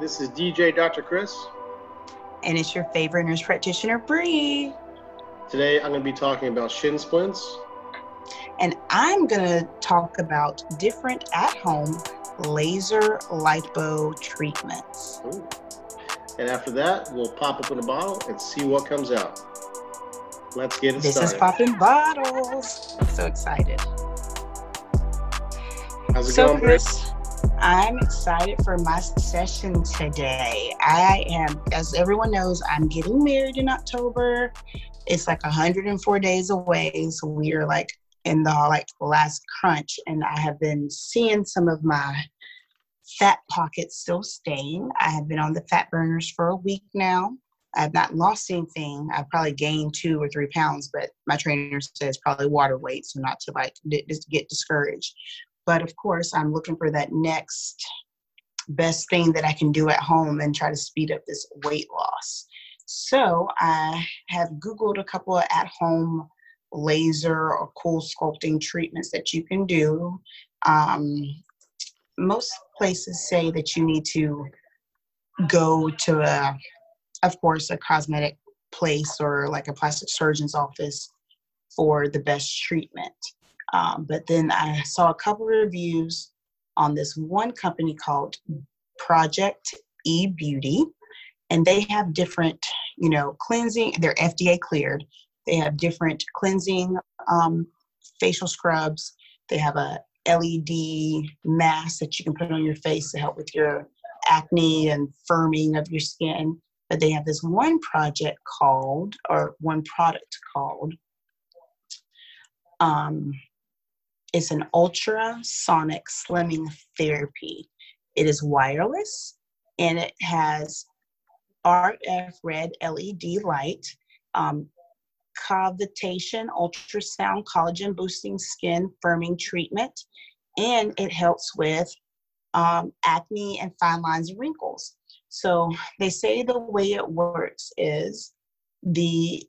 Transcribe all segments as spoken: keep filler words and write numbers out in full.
This is D J Doctor Chris. And it's your favorite nurse practitioner, Bree. Today, I'm going to be talking about shin splints. And I'm going to talk about different at-home laser lipo treatments. Ooh. And after that, we'll pop open a bottle and see what comes out. Let's get it this started. This is Poppin' Bottles. I'm so excited. How's it so going, Chris? I'm excited for my session today. I am, as everyone knows, I'm getting married in October. It's like one hundred four days away. So we are like in the like last crunch. And I have been seeing some of my fat pockets still staying. I have been on the fat burners for a week now. I have not lost anything. I've probably gained two or three pounds, but my trainer says probably water weight. So not to like just get discouraged. But of course, I'm looking for that next best thing that I can do at home and try to speed up this weight loss. So I have Googled a couple of at-home laser or CoolSculpting treatments that you can do. Um, most places say that you need to go to, a, of course, a cosmetic place or like a plastic surgeon's office for the best treatment. Um, but then I saw a couple of reviews on this one company called Project E Beauty, and they have different, you know, cleansing. They're F D A cleared. They have different cleansing um, facial scrubs. They have a L E D mask that you can put on your face to help with your acne and firming of your skin. But they have this one project called, or one product called, um. It's an ultrasonic slimming therapy. It is wireless and it has R F red L E D light, um, cavitation, ultrasound, collagen boosting skin firming treatment, and it helps with um, acne and fine lines and wrinkles. So they say the way it works is the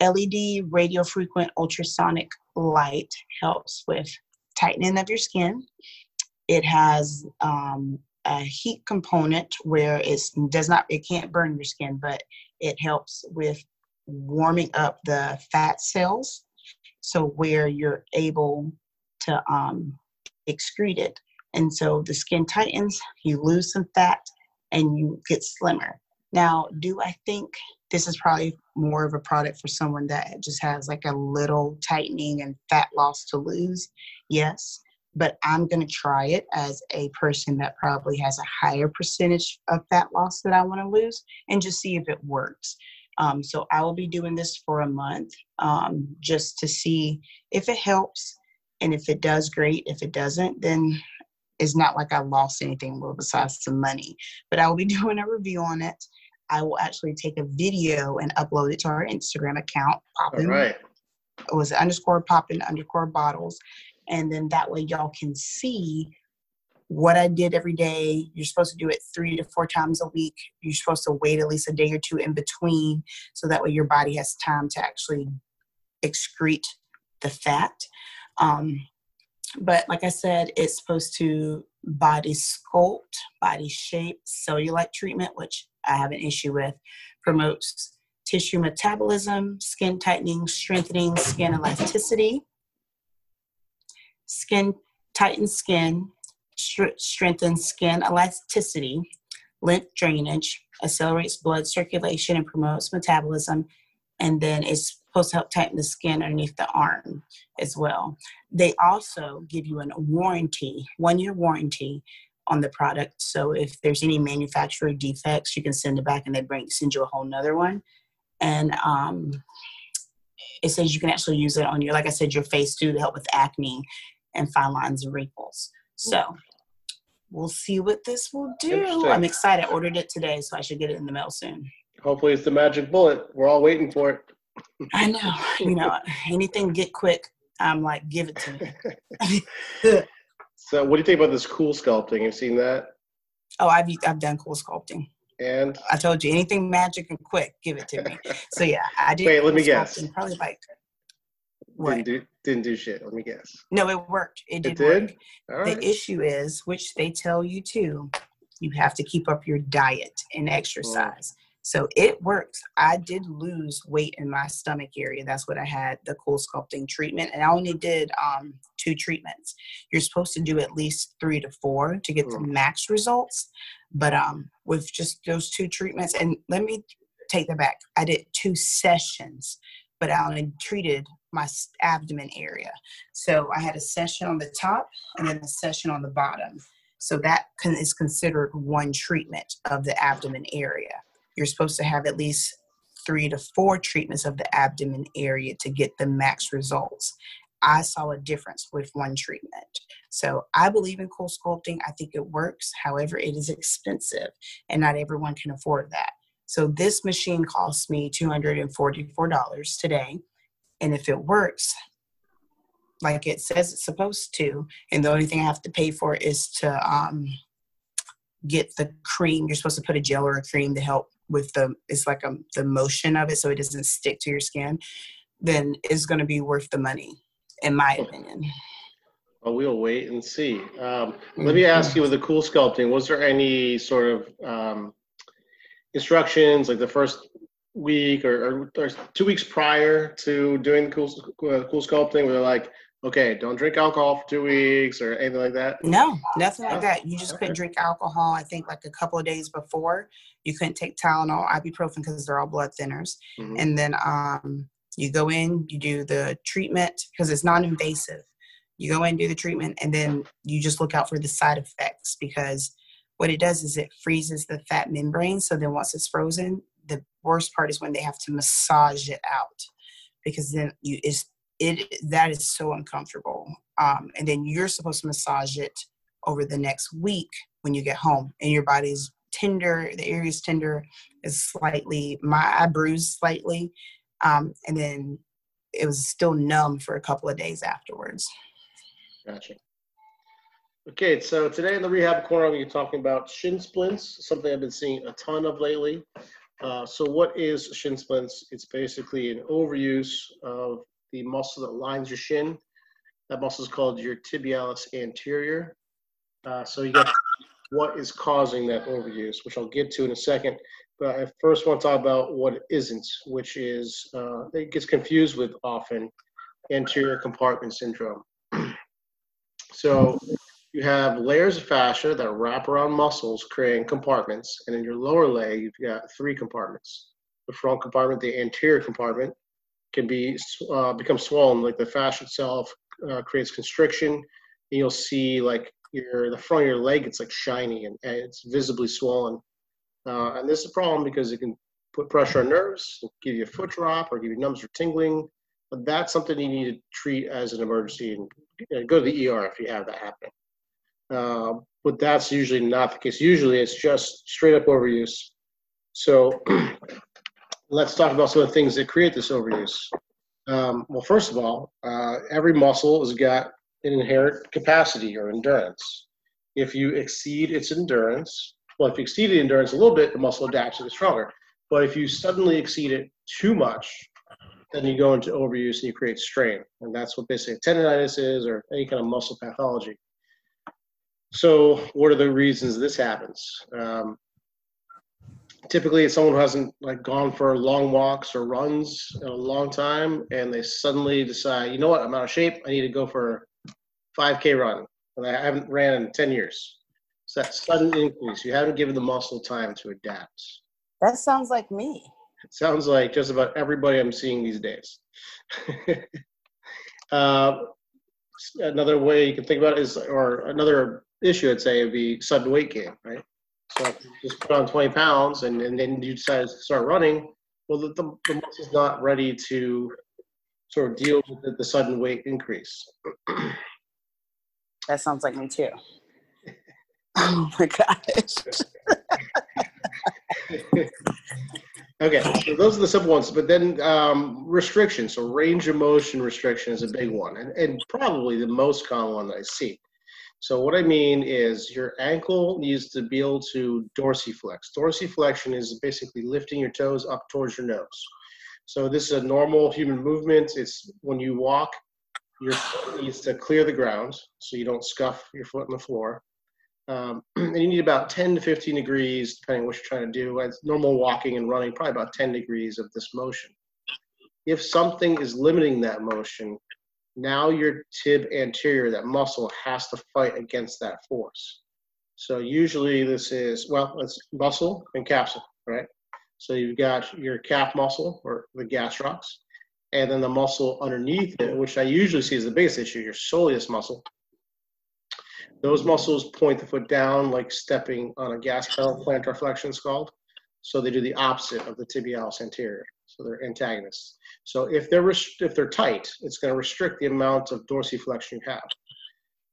L E D radiofrequent ultrasonic light helps with tightening of your skin. It has um, a heat component where it does not, it can't burn your skin, but it helps with warming up the fat cells, so where you're able to um, excrete it. And so the skin tightens, you lose some fat, and you get slimmer. Now, do I think this is probably more of a product for someone that just has like a little tightening and fat loss to lose? Yes, but I'm going to try it as a person that probably has a higher percentage of fat loss that I want to lose and just see if it works. Um, so I will be doing this for a month um, just to see if it helps. And if it does, great. If it doesn't, then it's not like I lost anything besides some money. But I will be doing a review on it. I will actually take a video and upload it to our Instagram account, Poppin'. All right. It was underscore Poppin' underscore Bottles. And then that way y'all can see what I did every day. You're supposed to do it three to four times a week. You're supposed to wait at least a day or two in between, so that way your body has time to actually excrete the fat. Um, but like I said, it's supposed to body sculpt, body shape, cellulite treatment, which I have an issue with, promotes tissue metabolism, skin tightening, strengthening, skin elasticity, skin tightens skin, str- strengthens skin elasticity, lymph drainage, accelerates blood circulation and promotes metabolism, and then it's supposed to help tighten the skin underneath the arm as well. They also give you a warranty, one-year warranty on the product. So if there's any manufacturer defects, you can send it back and they bring send you a whole nother one. And um, it says you can actually use it on your, like I said, your face too, to help with acne and fine lines and wrinkles. So we'll see what this will do. I'm excited. I ordered it today, so I should get it in the mail soon. Hopefully it's the magic bullet. We're all waiting for it. I know, you know, anything get quick, I'm like, give it to me. So what do you think about this CoolSculpting? You've seen that? Oh, I've I've done CoolSculpting. And? I told you, anything magic and quick, give it to me. So yeah, I did. Wait, let me guess. Probably like, what? Didn't do, didn't do shit, let me guess. No, it worked. It did, it did? Work. All right. The issue is, which they tell you too, you have to keep up your diet and exercise. Mm-hmm. So it works. I did lose weight in my stomach area. That's what I had the CoolSculpting treatment. And I only did um, two treatments. You're supposed to do at least three to four to get mm. the max results. But um, with just those two treatments, and let me take that back. I did two sessions, but I only treated my abdomen area. So I had a session on the top and then a session on the bottom. So that can, is considered one treatment of the abdomen area. You're supposed to have at least three to four treatments of the abdomen area to get the max results. I saw a difference with one treatment. So I believe in CoolSculpting. I think it works. However, it is expensive and not everyone can afford that. So this machine cost me two hundred forty-four dollars today. And if it works, like it says it's supposed to, and the only thing I have to pay for is to um, get the cream. You're supposed to put a gel or a cream to help with the, it's like a, the motion of it so it doesn't stick to your skin, then it's going to be worth the money, in my opinion. Well, we'll wait and see. Um, mm-hmm. Let me ask you, with the CoolSculpting, was there any sort of um, instructions, like the first week or, or, or two weeks prior to doing the cool, uh, CoolSculpting, where they're like, okay, don't drink alcohol for two weeks or anything like that? No, nothing like that. You just okay. couldn't drink alcohol, I think, like a couple of days before. You couldn't take Tylenol, ibuprofen, because they're all blood thinners. Mm-hmm. And then um, you go in, you do the treatment, because it's non-invasive. You go in, do the treatment, and then you just look out for the side effects, because what it does is it freezes the fat membrane. So then once it's frozen, the worst part is when they have to massage it out, because then you it's It that is so uncomfortable. Um, and then you're supposed to massage it over the next week when you get home, and your body's tender, the area's tender, is slightly, my I bruised slightly, um, and then it was still numb for a couple of days afterwards. Gotcha. Okay, so today in the rehab corner, we're talking about shin splints, something I've been seeing a ton of lately. Uh, so what is shin splints? It's basically an overuse of the muscle that lines your shin. That muscle is called your tibialis anterior. Uh, so you got what is causing that overuse, which I'll get to in a second. But I first want to talk about what it isn't, which is, uh, it gets confused with often, anterior compartment syndrome. So you have layers of fascia that wrap around muscles, creating compartments. And in your lower leg, you've got three compartments. The front compartment, the anterior compartment, can be uh, become swollen, like the fascia itself uh, creates constriction, and you'll see like your the front of your leg, it's like shiny and, and it's visibly swollen. Uh, and this is a problem because it can put pressure on nerves, give you a foot drop, or give you numbness or tingling. But that's something you need to treat as an emergency and you know, go to the E R if you have that happening. Uh, but that's usually not the case. Usually it's just straight up overuse. So let's talk about some of the things that create this overuse. Um, well, first of all, uh, every muscle has got an inherent capacity or endurance. If you exceed its endurance, well, if you exceed the endurance a little bit, the muscle adapts to get stronger. But if you suddenly exceed it too much, then you go into overuse and you create strain. And that's what basically tendonitis is, or any kind of muscle pathology. So what are the reasons this happens? Um, Typically, it's someone who hasn't like gone for long walks or runs in a long time, and they suddenly decide, you know what, I'm out of shape. I need to go for a five K run, and I haven't ran in ten years. So that sudden increase, you haven't given the muscle time to adapt. That sounds like me. It sounds like just about everybody I'm seeing these days. uh, another way you can think about it is, or another issue I'd say would be sudden weight gain, right? So just put on twenty pounds and, and then you decide to start running. Well, the, the, the muscle is not ready to sort of deal with the, the sudden weight increase. That sounds like me too. Oh my gosh. Okay, so those are the simple ones. But then um, restriction, so range of motion restriction is a big one, and, and probably the most common one that I see. So what I mean is your ankle needs to be able to dorsiflex. Dorsiflexion is basically lifting your toes up towards your nose. So this is a normal human movement. It's when you walk, your foot needs to clear the ground so you don't scuff your foot on the floor. Um, and you need about ten to fifteen degrees, depending on what you're trying to do. As normal walking and running, probably about ten degrees of this motion. If something is limiting that motion, now your tib anterior, that muscle, has to fight against that force. So usually this is, well, it's muscle and capsule, right? So you've got your calf muscle, or the gastrocs, and then the muscle underneath it, which I usually see as the biggest issue, your soleus muscle. Those muscles point the foot down, like stepping on a gas pedal, plantar flexion is called. So they do the opposite of the tibialis anterior. So they're antagonists. So if they're, if they're tight, it's going to restrict the amount of dorsiflexion you have.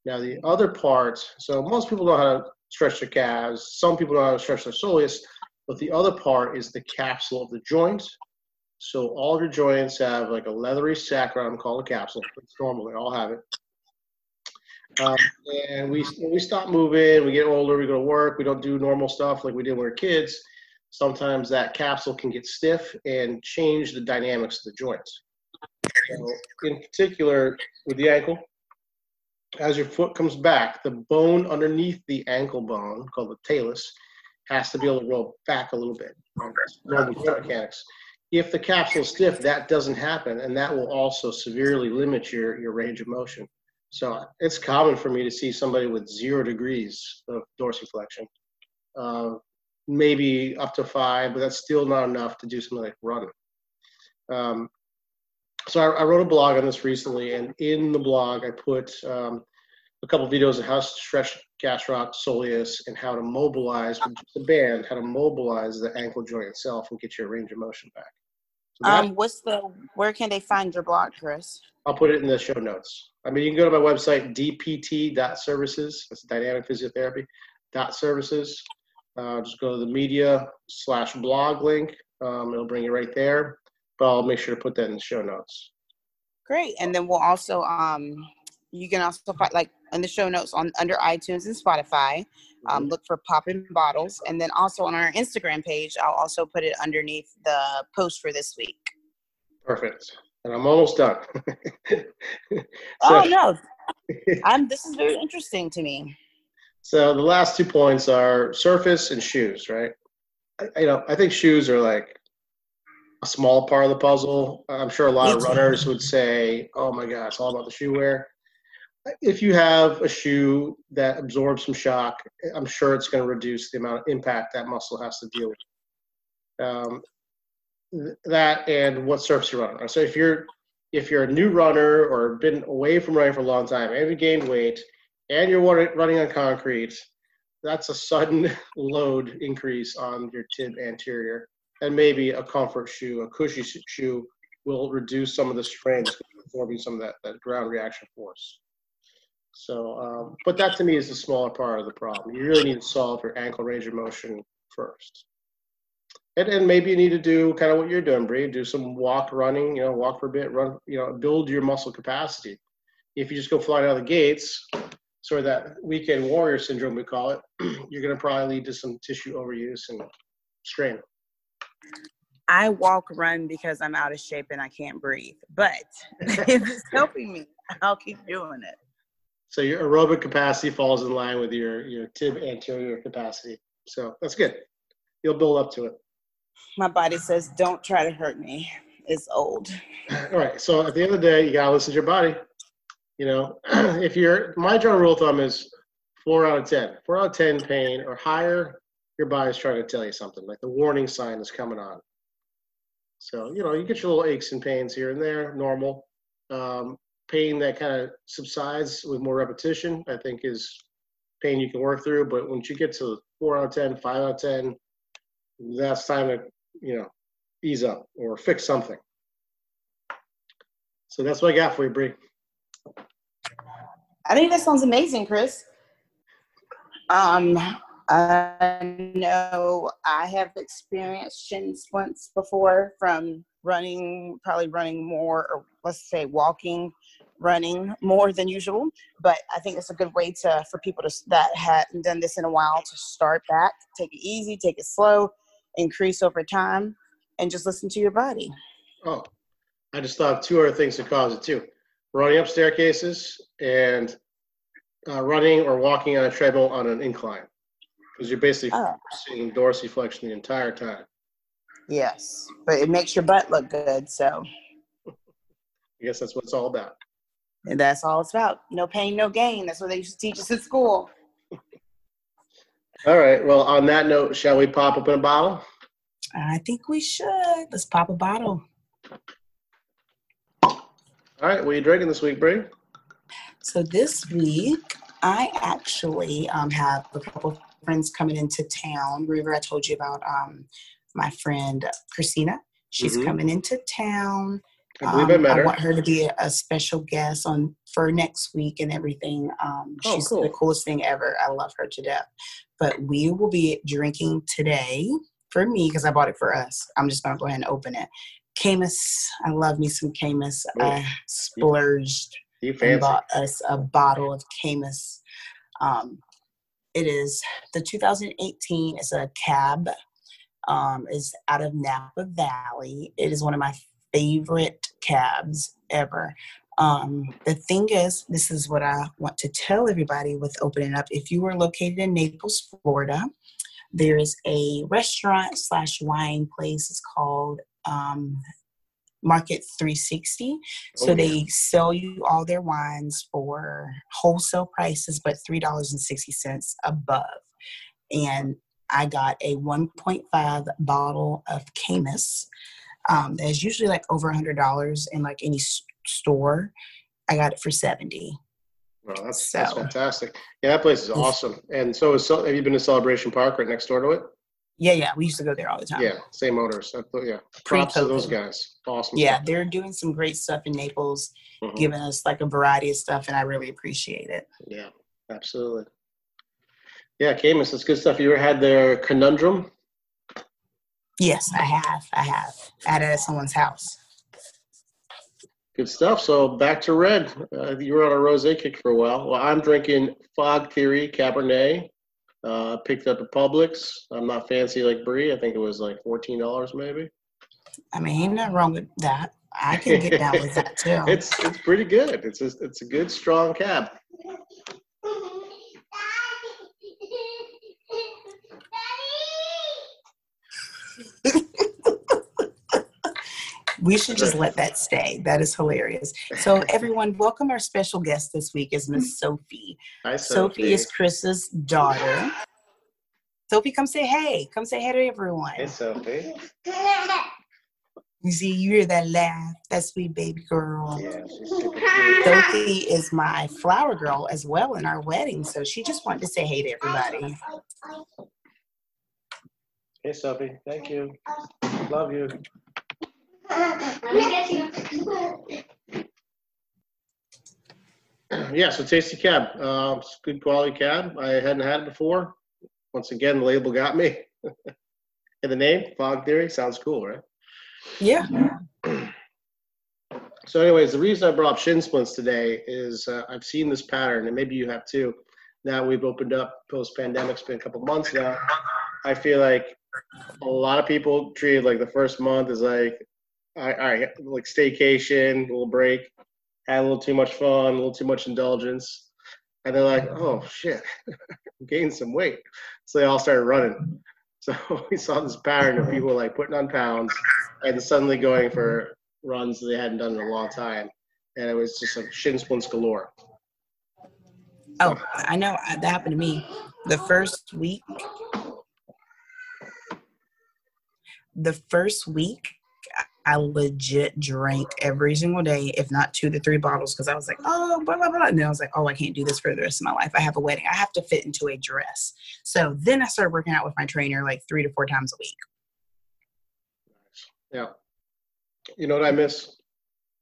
Now the other part, so most people know how to stretch their calves. Some people know how to stretch their soleus, but the other part is the capsule of the joint. So all of your joints have like a leathery sacrum called a capsule. It's normal, they all have it. Um, and we, when we stop moving, we get older, we go to work, we don't do normal stuff like we did when we were kids. Sometimes that capsule can get stiff and change the dynamics of the joints. So in particular, with the ankle, as your foot comes back, the bone underneath the ankle bone, called the talus, has to be able to roll back a little bit. Normal joint mechanics. If the capsule is stiff, that doesn't happen, and that will also severely limit your, your range of motion. So it's common for me to see somebody with zero degrees of dorsiflexion, uh, maybe up to five, but that's still not enough to do something like running. Um, so I, I wrote a blog on this recently, and in the blog I put um, a couple videos of how to stretch gastroc, soleus, and how to mobilize with just a band, how to mobilize the ankle joint itself and get your range of motion back. So um, what's the, where can they find your blog, Chris? I'll put it in the show notes. I mean, you can go to my website, d p t dot services. That's dynamic physiotherapy. Dot services. Uh, just go to the media slash blog link. Um, it'll bring you right there. But I'll make sure to put that in the show notes. Great. And then we'll also, um, you can also find, like, in the show notes on under iTunes and Spotify. Um, mm-hmm. Look for Poppin' Bottles. And then also on our Instagram page, I'll also put it underneath the post for this week. Perfect. And I'm almost done. So, oh, no. I'm, this is very interesting to me. So the last two points are surface and shoes, right? I, you know, I think shoes are like a small part of the puzzle. I'm sure a lot of runners would say, oh, my gosh, it's all about the shoe wear. If you have a shoe that absorbs some shock, I'm sure it's going to reduce the amount of impact that muscle has to deal with. Um, that and what surface you're running on. So if you're if you're a new runner or been away from running for a long time and you gained weight and you're running on concrete, that's a sudden load increase on your tib anterior, and maybe a comfort shoe, a cushy shoe, will reduce some of the strain absorbing some of that, that ground reaction force. So, um, but that to me is the smaller part of the problem. You really need to solve your ankle range of motion first. And, and maybe you need to do kind of what you're doing, Bree. Do some walk, running, you know, walk for a bit, run, you know, build your muscle capacity. If you just go flying out of the gates, sort of that weekend warrior syndrome we call it, you're going to probably lead to some tissue overuse and strain. I walk, run because I'm out of shape and I can't breathe. But if it's helping me, I'll keep doing it. So your aerobic capacity falls in line with your, your tib anterior capacity. So that's good. You'll build up to it. My body says, don't try to hurt me. It's old. All right. So at the end of the day, you got to listen to your body. You know, if you're, my general rule of thumb is four out of ten. four out of ten pain or higher, your body's trying to tell you something. Like the warning sign is coming on. So, you know, you get your little aches and pains here and there, normal. Um, pain that kind of subsides with more repetition, I think, is pain you can work through. But once you get to four out of ten, five out of ten, that's time to, you know, ease up or fix something. So that's what I got for you, Bree. I think that sounds amazing, Chris. Um, I know I have experienced shin splints before from running, probably running more, or let's say walking, running more than usual. But I think it's a good way to for people to, that hadn't done this in a while to start back, take it easy, take it slow, increase over time, and just listen to your body. Oh, I just thought of two other things that cause it too. Running up staircases and uh, running or walking on a treadmill on an incline, because you're basically oh. seeing dorsiflexion the entire time. Yes, but it makes your butt look good, so. I guess that's what it's all about. And that's all it's about. No pain, no gain. That's what they used to teach us at school. All right. Well, on that note, shall we pop open a bottle? I think we should. Let's pop a bottle. All right, what are you drinking this week, Bree? So this week, I actually um, have a couple of friends coming into town. Remember, I told you about um, my friend Christina. She's mm-hmm. coming into town. I believe um, I met her. I want her to be a, a special guest on for next week and everything. Um, oh, she's cool. The coolest thing ever. I love her to death. But we will be drinking today for me because I bought it for us. I'm just going to go ahead and open it. Caymus. I love me some Caymus. Ooh. I splurged you, you and bought us a bottle of Caymus. Um, it is the two thousand eighteen. It's a cab. Um, it's out of Napa Valley. It is one of my favorite cabs ever. Um, the thing is, this is what I want to tell everybody with opening up. If you are located in Naples, Florida, there is a restaurant slash wine place. It's called um, Market three sixty. So okay. they sell you all their wines for wholesale prices, but three dollars and sixty cents above. And I got a one point five bottle of Caymus. Um, that's usually like over a hundred dollars in like any s- store. I got it for seventy. Wow, that's, so. that's fantastic. Yeah, that place is awesome. And so, is, have you been to Celebration Park right next door to it? Yeah, yeah, we used to go there all the time. Yeah, same owners. Yeah, props to those guys. Awesome. Yeah, stuff. They're doing some great stuff in Naples, mm-hmm. giving us like a variety of stuff, and I really appreciate it. Yeah, absolutely. Yeah, Caymus, that's good stuff. You ever had their conundrum? Yes, I have. I have. I had it at someone's house. Good stuff. So back to red. Uh, you were on a rosé kick for a while. Well, I'm drinking Fog Theory Cabernet. Uh, picked up at Publix. I'm not fancy like Bree. I think it was like fourteen dollars maybe. I mean, ain't nothing wrong with that. I can get down with that too. It's it's pretty good. It's a, it's a good, strong cab. We should just let that stay. That is hilarious. So everyone, welcome our special guest this week is Miss Sophie. Hi, Sophie. Sophie is Chris's daughter. Sophie, come say hey. Come say hey to everyone. Hey, Sophie. You see, you hear that laugh. That sweet baby girl. Yeah, she's super cute. Sophie is my flower girl as well in our wedding. So she just wanted to say hey to everybody. Hey, Sophie. Thank you. Love you. Yeah, so tasty cab. Uh, it's good quality cab. I hadn't had it before. Once again, the label got me. And the name, Fog Theory, sounds cool, right? Yeah. So anyways, the reason I brought up shin splints today is uh, I've seen this pattern, and maybe you have too. Now we've opened up post-pandemic. It's been a couple months now. I feel like a lot of people treated like the first month is like, all right, like staycation, a little break, had a little too much fun, a little too much indulgence. And they're like, oh, shit, I'm gaining some weight. So they all started running. So we saw this pattern of people like putting on pounds and suddenly going for runs they hadn't done in a long time. And it was just like shin splints galore. Oh, I know. That happened to me. The first week, the first week, I legit drank every single day, if not two to three bottles, because I was like, oh, blah, blah, blah. And then I was like, oh, I can't do this for the rest of my life. I have a wedding. I have to fit into a dress. So then I started working out with my trainer like three to four times a week. Yeah. You know what I miss?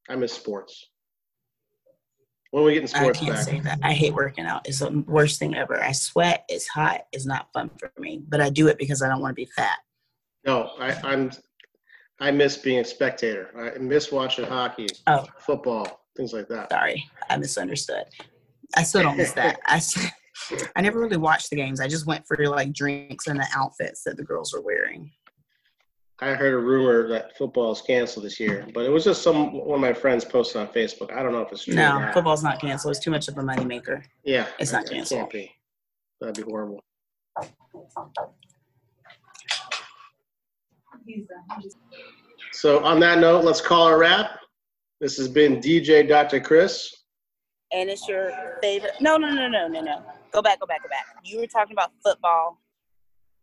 I miss sports. When are we getting sports back? I can't say that. I hate working out. It's the worst thing ever. I sweat. It's hot. It's not fun for me. But I do it because I don't want to be fat. No, I, I'm... I miss being a spectator. I miss watching hockey, oh. football, things like that. Sorry, I misunderstood. I still don't miss that. I, I never really watched the games. I just went for like drinks and the outfits that the girls were wearing. I heard a rumor that football is canceled this year, but it was just some one of my friends posted on Facebook. I don't know if it's true. No, football's not canceled. It's too much of a moneymaker. Yeah. It's not canceled. It can't be. That'd be horrible. So on that note, let's call it a wrap. This has been D J Doctor Chris. And it's your favorite. No, no, no, no, no, no. Go back, go back, go back. You were talking about football.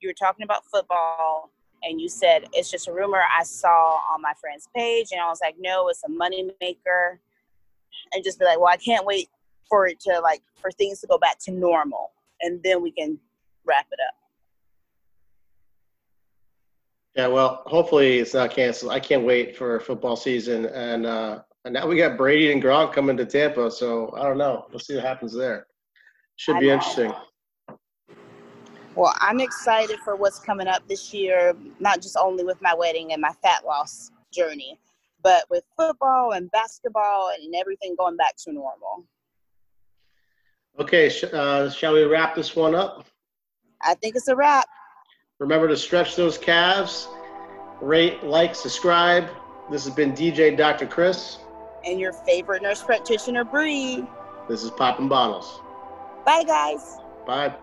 You were talking about football. And you said, it's just a rumor I saw on my friend's page. And I was like, no, it's a moneymaker. And just be like, well, I can't wait for it to, like, for things to go back to normal. And then we can wrap it up. Yeah, well, hopefully it's not canceled. I can't wait for football season. And, uh, and now we got Brady and Gronk coming to Tampa. So I don't know. We'll see what happens there. Should be interesting. Well, I'm excited for what's coming up this year, not just only with my wedding and my fat loss journey, but with football and basketball and everything going back to normal. Okay, uh, shall we wrap this one up? I think it's a wrap. Remember to stretch those calves, rate, like, subscribe. This has been D J Doctor Chris. And your favorite nurse practitioner, Bree. This is Poppin' Bottles. Bye, guys. Bye.